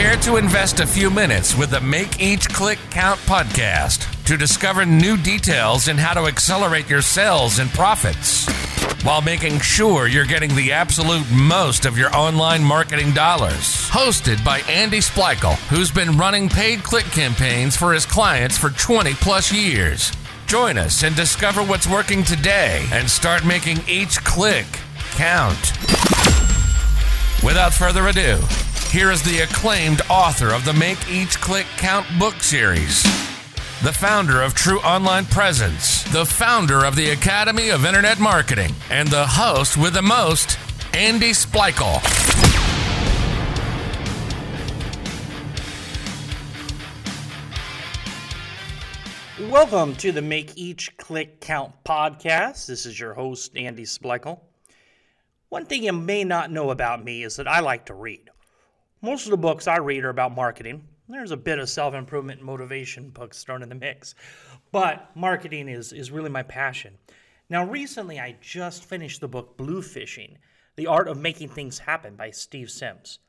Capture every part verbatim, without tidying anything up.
Care to invest a few minutes with the Make Each Click Count podcast to discover new details in how to accelerate your sales and profits while making sure you're getting the absolute most of your online marketing dollars. Hosted by Andy Splichal, who's been running paid click campaigns for his clients for twenty plus years. Join us and discover what's working today and start making each click count. Without further ado, here is the acclaimed author of the Make Each Click Count book series, the founder of True Online Presence, the founder of the Academy of Internet Marketing, and the host with the most, Andy Splichal. Welcome to the Make Each Click Count podcast. This is your host, Andy Splichal. One thing you may not know about me is that I like to read. Most of the books I read are about marketing. There's a bit of self-improvement and motivation books thrown in the mix. But marketing is, is really my passion. Now, recently, I just finished the book Blue Fishing, The Art of Making Things Happen by Steve Sims.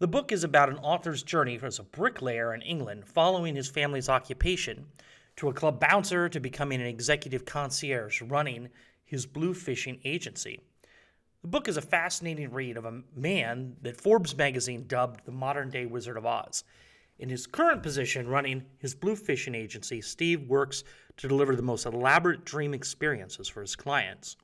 The book is about an author's journey as a bricklayer in England following his family's occupation to a club bouncer to becoming an executive concierge running his Blue Fishing agency. The book is a fascinating read of a man that Forbes magazine dubbed the modern-day Wizard of Oz. In his current position running his Blue Fishing agency, Steve works to deliver the most elaborate dream experiences for his clients.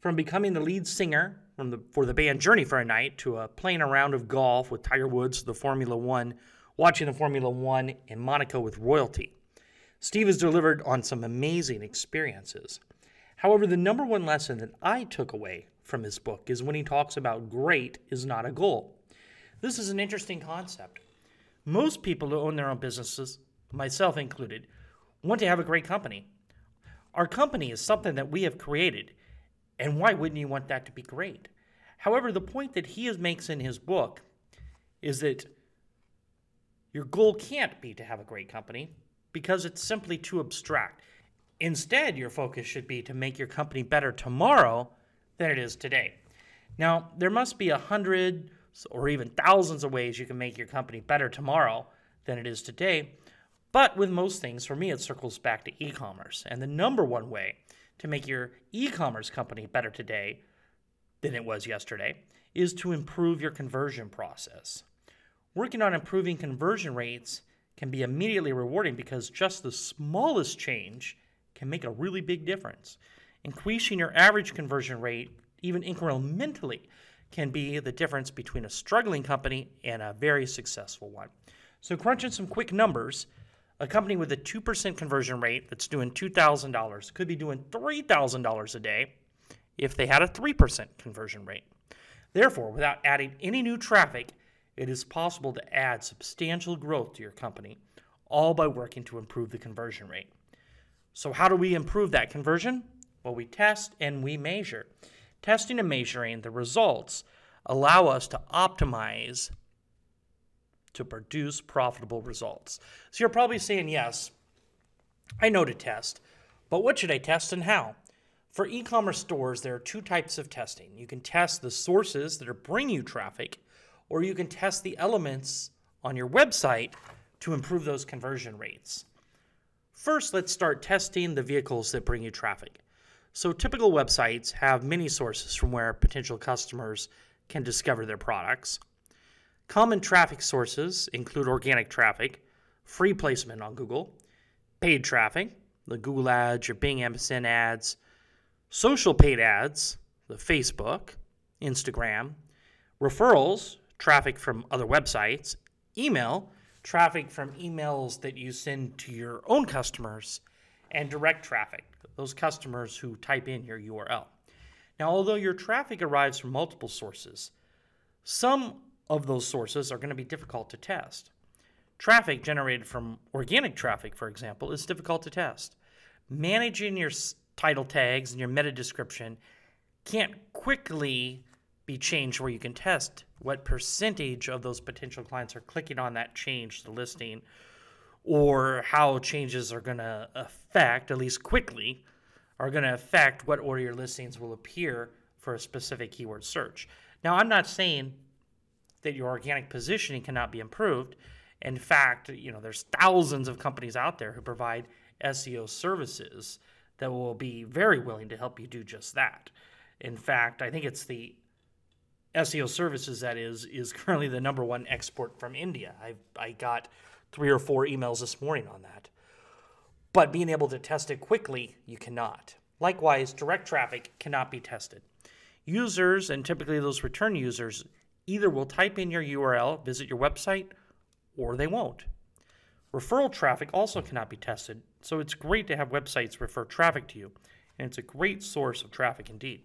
From becoming the lead singer from the, for the band Journey for a night to uh, playing a round of golf with Tiger Woods, the Formula One, watching the Formula One in Monaco with royalty, Steve has delivered on some amazing experiences. However, the number one lesson that I took away from his book is when he talks about great is not a goal. This is an interesting concept. Most people who own their own businesses, myself included, want to have a great company. Our company is something that we have created, and why wouldn't you want that to be great? However, the point that he makes in his book is that your goal can't be to have a great company because it's simply too abstract. Instead, your focus should be to make your company better tomorrow than it is today. Now, there must be a hundred or even thousands of ways you can make your company better tomorrow than it is today, but with most things, for me, it circles back to e-commerce. And the number one way to make your e-commerce company better today than it was yesterday is to improve your conversion process. Working on improving conversion rates can be immediately rewarding because just the smallest change can make a really big difference. Increasing your average conversion rate, even incrementally, can be the difference between a struggling company and a very successful one. So crunching some quick numbers, a company with a two percent conversion rate that's doing two thousand dollars could be doing three thousand dollars a day if they had a three percent conversion rate. Therefore, without adding any new traffic, it is possible to add substantial growth to your company, all by working to improve the conversion rate. So how do we improve that conversion? Well, we test and we measure. Testing and measuring the results allow us to optimize to produce profitable results. So you're probably saying, yes, I know to test, but what should I test and how? For e-commerce stores, there are two types of testing. You can test the sources that are bringing you traffic, or you can test the elements on your website to improve those conversion rates. First, let's start testing the vehicles that bring you traffic. So typical websites have many sources from where potential customers can discover their products. Common traffic sources include organic traffic, free placement on Google, paid traffic, the Google Ads, your Bing M S N ads, social paid ads, the Facebook, Instagram, referrals, traffic from other websites, email, traffic from emails that you send to your own customers, and direct traffic, those customers who type in your U R L. Now, although your traffic arrives from multiple sources, some of those sources are going to be difficult to test. Traffic generated from organic traffic, for example, is difficult to test. Managing your title tags and your meta description can't quickly be changed where you can test what percentage of those potential clients are clicking on that change to the listing, or how changes are going to affect, at least quickly, are going to affect what order your listings will appear for a specific keyword search. Now, I'm not saying that your organic positioning cannot be improved. In fact, you know, there's thousands of companies out there who provide S E O services that will be very willing to help you do just that. In fact, I think it's the S E O services that is is currently the number one export from India. I I got three or four emails this morning on that. But being able to test it quickly, you cannot. Likewise, direct traffic cannot be tested. Users, and typically those return users, either will type in your U R L, visit your website, or they won't. Referral traffic also cannot be tested, so it's great to have websites refer traffic to you, and it's a great source of traffic indeed.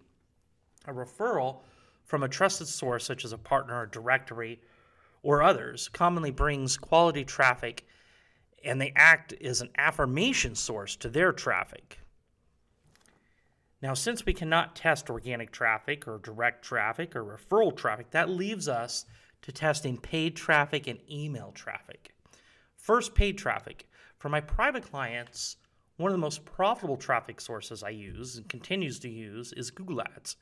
A referral from a trusted source such as a partner, a directory, or others commonly brings quality traffic, and they act as an affirmation source to their traffic. Now, since we cannot test organic traffic or direct traffic or referral traffic, that leaves us to testing paid traffic and email traffic. First, paid traffic. For my private clients, one of the most profitable traffic sources I use and continues to use is Google Ads.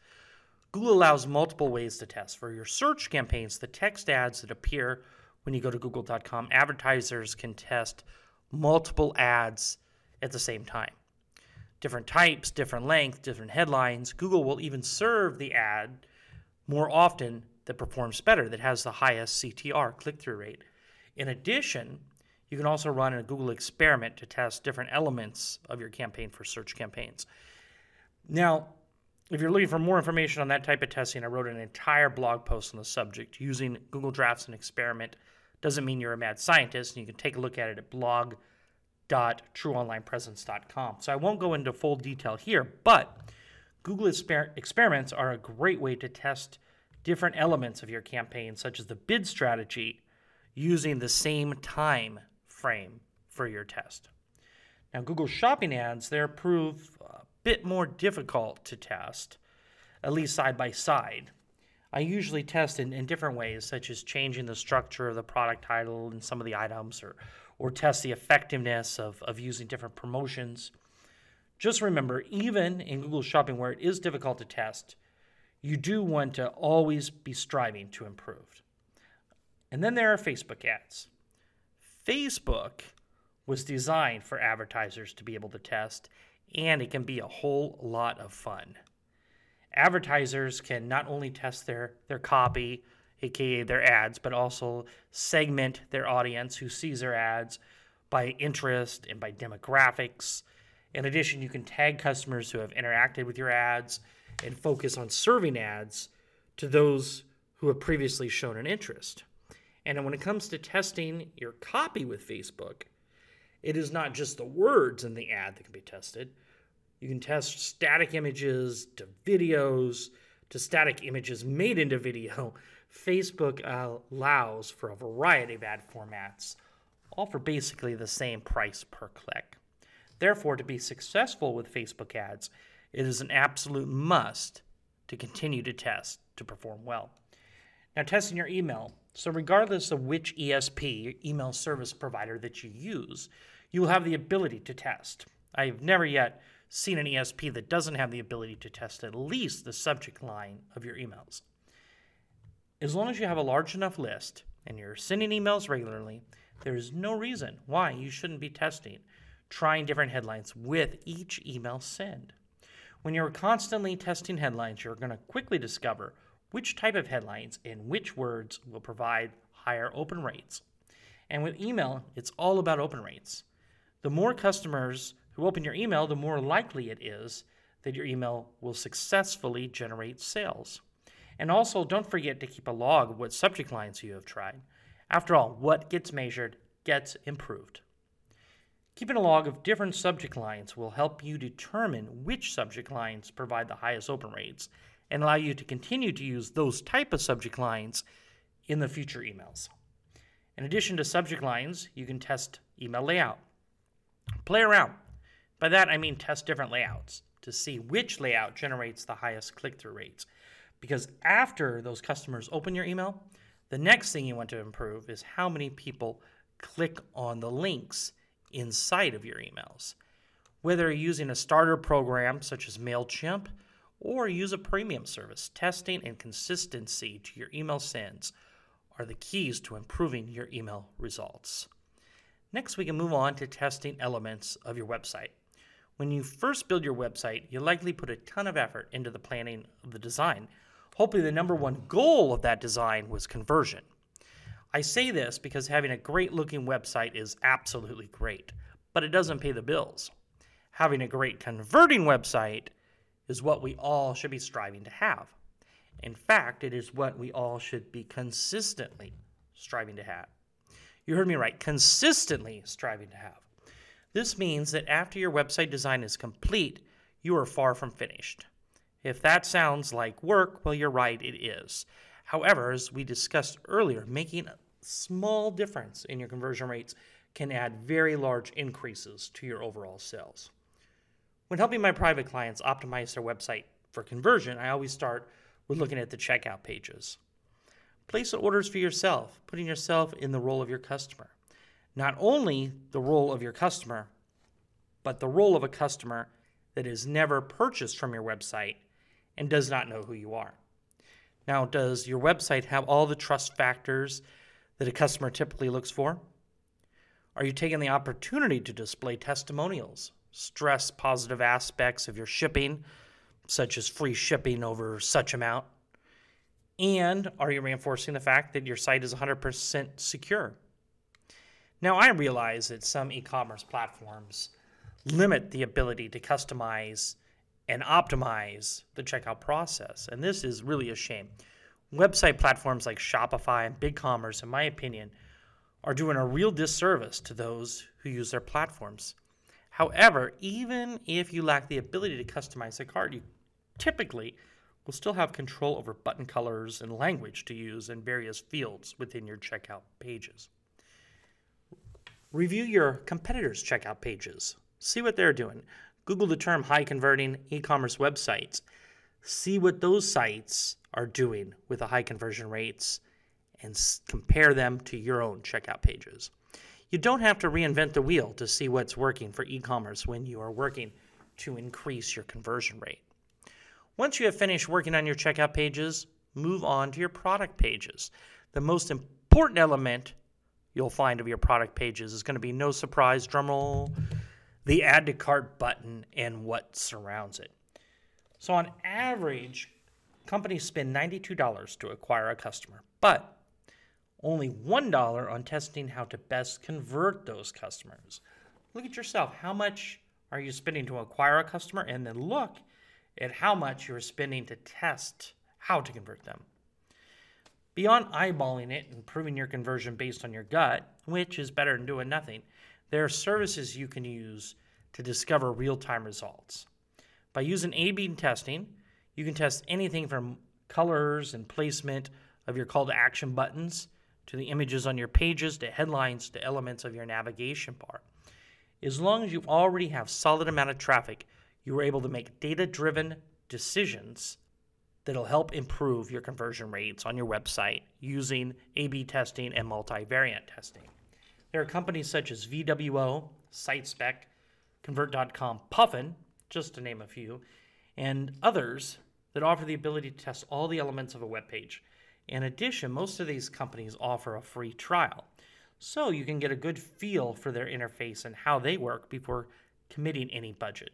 Google allows multiple ways to test. For your search campaigns, the text ads that appear when you go to google dot com, advertisers can test multiple ads at the same time. Different types, different length, different headlines. Google will even serve the ad more often that performs better, that has the highest C T R, click-through rate. In addition, you can also run a Google experiment to test different elements of your campaign for search campaigns. Now, if you're looking for more information on that type of testing, I wrote an entire blog post on the subject using Google Drafts and Experiment. Doesn't mean you're a mad scientist, and you can take a look at it at blog dot true online presence dot com. So I won't go into full detail here, but Google exper- experiments are a great way to test different elements of your campaign, such as the bid strategy, using the same time frame for your test. Now, Google Shopping Ads, they're prove a bit more difficult to test, at least side by side. I usually test in, in different ways, such as changing the structure of the product title and some of the items, or, or test the effectiveness of, of using different promotions. Just remember, even in Google Shopping, where it is difficult to test, you do want to always be striving to improve. And then there are Facebook ads. Facebook was designed for advertisers to be able to test, and it can be a whole lot of fun. Advertisers can not only test their, their copy, aka their ads, but also segment their audience who sees their ads by interest and by demographics. In addition, you can tag customers who have interacted with your ads and focus on serving ads to those who have previously shown an interest. And when it comes to testing your copy with Facebook, it is not just the words in the ad that can be tested. You can test static images to videos, to static images made into video. Facebook allows for a variety of ad formats, all for basically the same price per click. Therefore, to be successful with Facebook ads, it is an absolute must to continue to test to perform well. Now, testing your email. So regardless of which E S P, email service provider, that you use, you will have the ability to test. I've never yet seen an E S P that doesn't have the ability to test at least the subject line of your emails. As long as you have a large enough list and you're sending emails regularly, there is no reason why you shouldn't be testing, trying different headlines with each email send. When you're constantly testing headlines, you're going to quickly discover which type of headlines and which words will provide higher open rates. And with email, it's all about open rates. The more customers who open your email, the more likely it is that your email will successfully generate sales. And also, don't forget to keep a log of what subject lines you have tried. After all, what gets measured gets improved. Keeping a log of different subject lines will help you determine which subject lines provide the highest open rates and allow you to continue to use those type of subject lines in the future emails. In addition to subject lines, you can test email layout. Play around. By that, I mean test different layouts to see which layout generates the highest click-through rates. Because after those customers open your email, the next thing you want to improve is how many people click on the links inside of your emails. Whether you're using a starter program such as MailChimp, or use a premium service, testing and consistency to your email sends are the keys to improving your email results. Next, we can move on to testing elements of your website. When you first build your website, you likely put a ton of effort into the planning of the design. Hopefully the number one goal of that design was conversion. I say this because having a great looking website is absolutely great, but it doesn't pay the bills. Having a great converting website is what we all should be striving to have. In fact, it is what we all should be consistently striving to have. You heard me right, consistently striving to have. This means that after your website design is complete, you are far from finished. If that sounds like work, well, you're right, it is. However, as we discussed earlier, making a small difference in your conversion rates can add very large increases to your overall sales. When helping my private clients optimize their website for conversion, I always start with looking at the checkout pages. Place orders for yourself, putting yourself in the role of your customer. Not only the role of your customer, but the role of a customer that has never purchased from your website and does not know who you are. Now, does your website have all the trust factors that a customer typically looks for? Are you taking the opportunity to display testimonials, stress positive aspects of your shipping, such as free shipping over such amount? And are you reinforcing the fact that your site is one hundred percent secure? Now, I realize that some e-commerce platforms limit the ability to customize and optimize the checkout process, and this is really a shame. Website platforms like Shopify and BigCommerce, in my opinion, are doing a real disservice to those who use their platforms. However, even if you lack the ability to customize the card, you typically will still have control over button colors and language to use in various fields within your checkout pages. Review your competitors' checkout pages. See what they're doing. Google the term high-converting e-commerce websites. See what those sites are doing with the high conversion rates and compare them to your own checkout pages. You don't have to reinvent the wheel to see what's working for e-commerce when you are working to increase your conversion rate. Once you have finished working on your checkout pages, move on to your product pages. The most important element you'll find of your product pages is going to be, no surprise, drumroll, the add to cart button and what surrounds it. So on average, companies spend ninety-two dollars to acquire a customer, but only one dollar on testing how to best convert those customers. Look at yourself. How much are you spending to acquire a customer? And then look at how much you're spending to test how to convert them. Beyond eyeballing it and proving your conversion based on your gut, which is better than doing nothing, there are services you can use to discover real-time results. By using A B testing, you can test anything from colors and placement of your call to action buttons to the images on your pages, to headlines, to elements of your navigation bar. As long as you already have a solid amount of traffic, you are able to make data-driven decisions that'll help improve your conversion rates on your website using A B testing and multivariate testing. There are companies such as V W O, SiteSpec, Convert dot com, Puffin, just to name a few, and others that offer the ability to test all the elements of a web page. In addition, most of these companies offer a free trial, so you can get a good feel for their interface and how they work before committing any budget.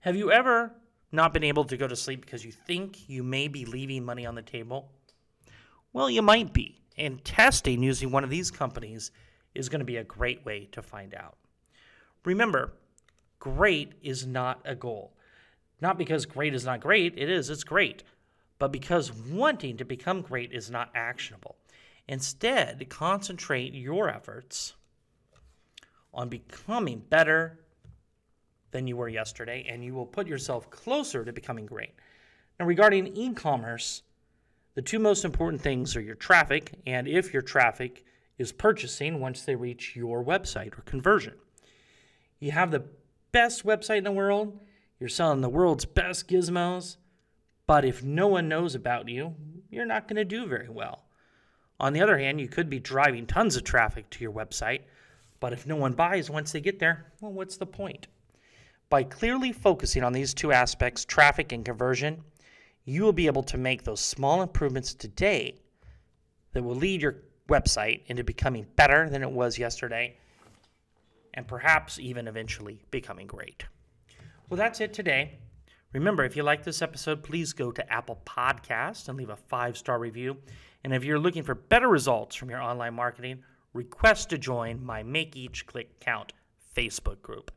Have you ever not been able to go to sleep because you think you may be leaving money on the table? Well, you might be, and testing using one of these companies is going to be a great way to find out. Remember, great is not a goal. Not because great is not great, it is, it's great. But because wanting to become great is not actionable. Instead, concentrate your efforts on becoming better than you were yesterday, and you will put yourself closer to becoming great. Now, regarding e-commerce, the two most important things are your traffic, and if your traffic is purchasing once they reach your website, or conversion. You have the best website in the world, you're selling the world's best gizmos, but if no one knows about you, you're not going to do very well. On the other hand, you could be driving tons of traffic to your website, but if no one buys once they get there, well, what's the point? By clearly focusing on these two aspects, traffic and conversion, you will be able to make those small improvements today that will lead your website into becoming better than it was yesterday, and perhaps even eventually becoming great. Well, that's it today. Remember, if you like this episode, please go to Apple Podcasts and leave a five-star review. And if you're looking for better results from your online marketing, request to join my Make Each Click Count Facebook group.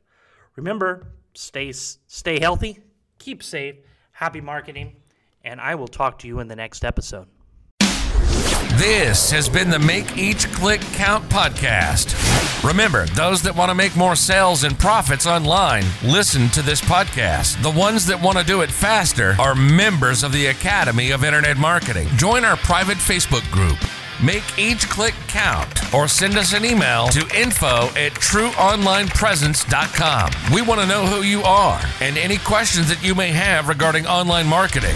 Remember, stay stay healthy, keep safe, happy marketing, and I will talk to you in the next episode. This has been the Make Each Click Count podcast. Remember, those that want to make more sales and profits online, listen to this podcast. The ones that want to do it faster are members of the Academy of Internet Marketing. Join our private Facebook group, Make Each Click Count, or send us an email to info at true online presence dot com. We want to know who you are and any questions that you may have regarding online marketing.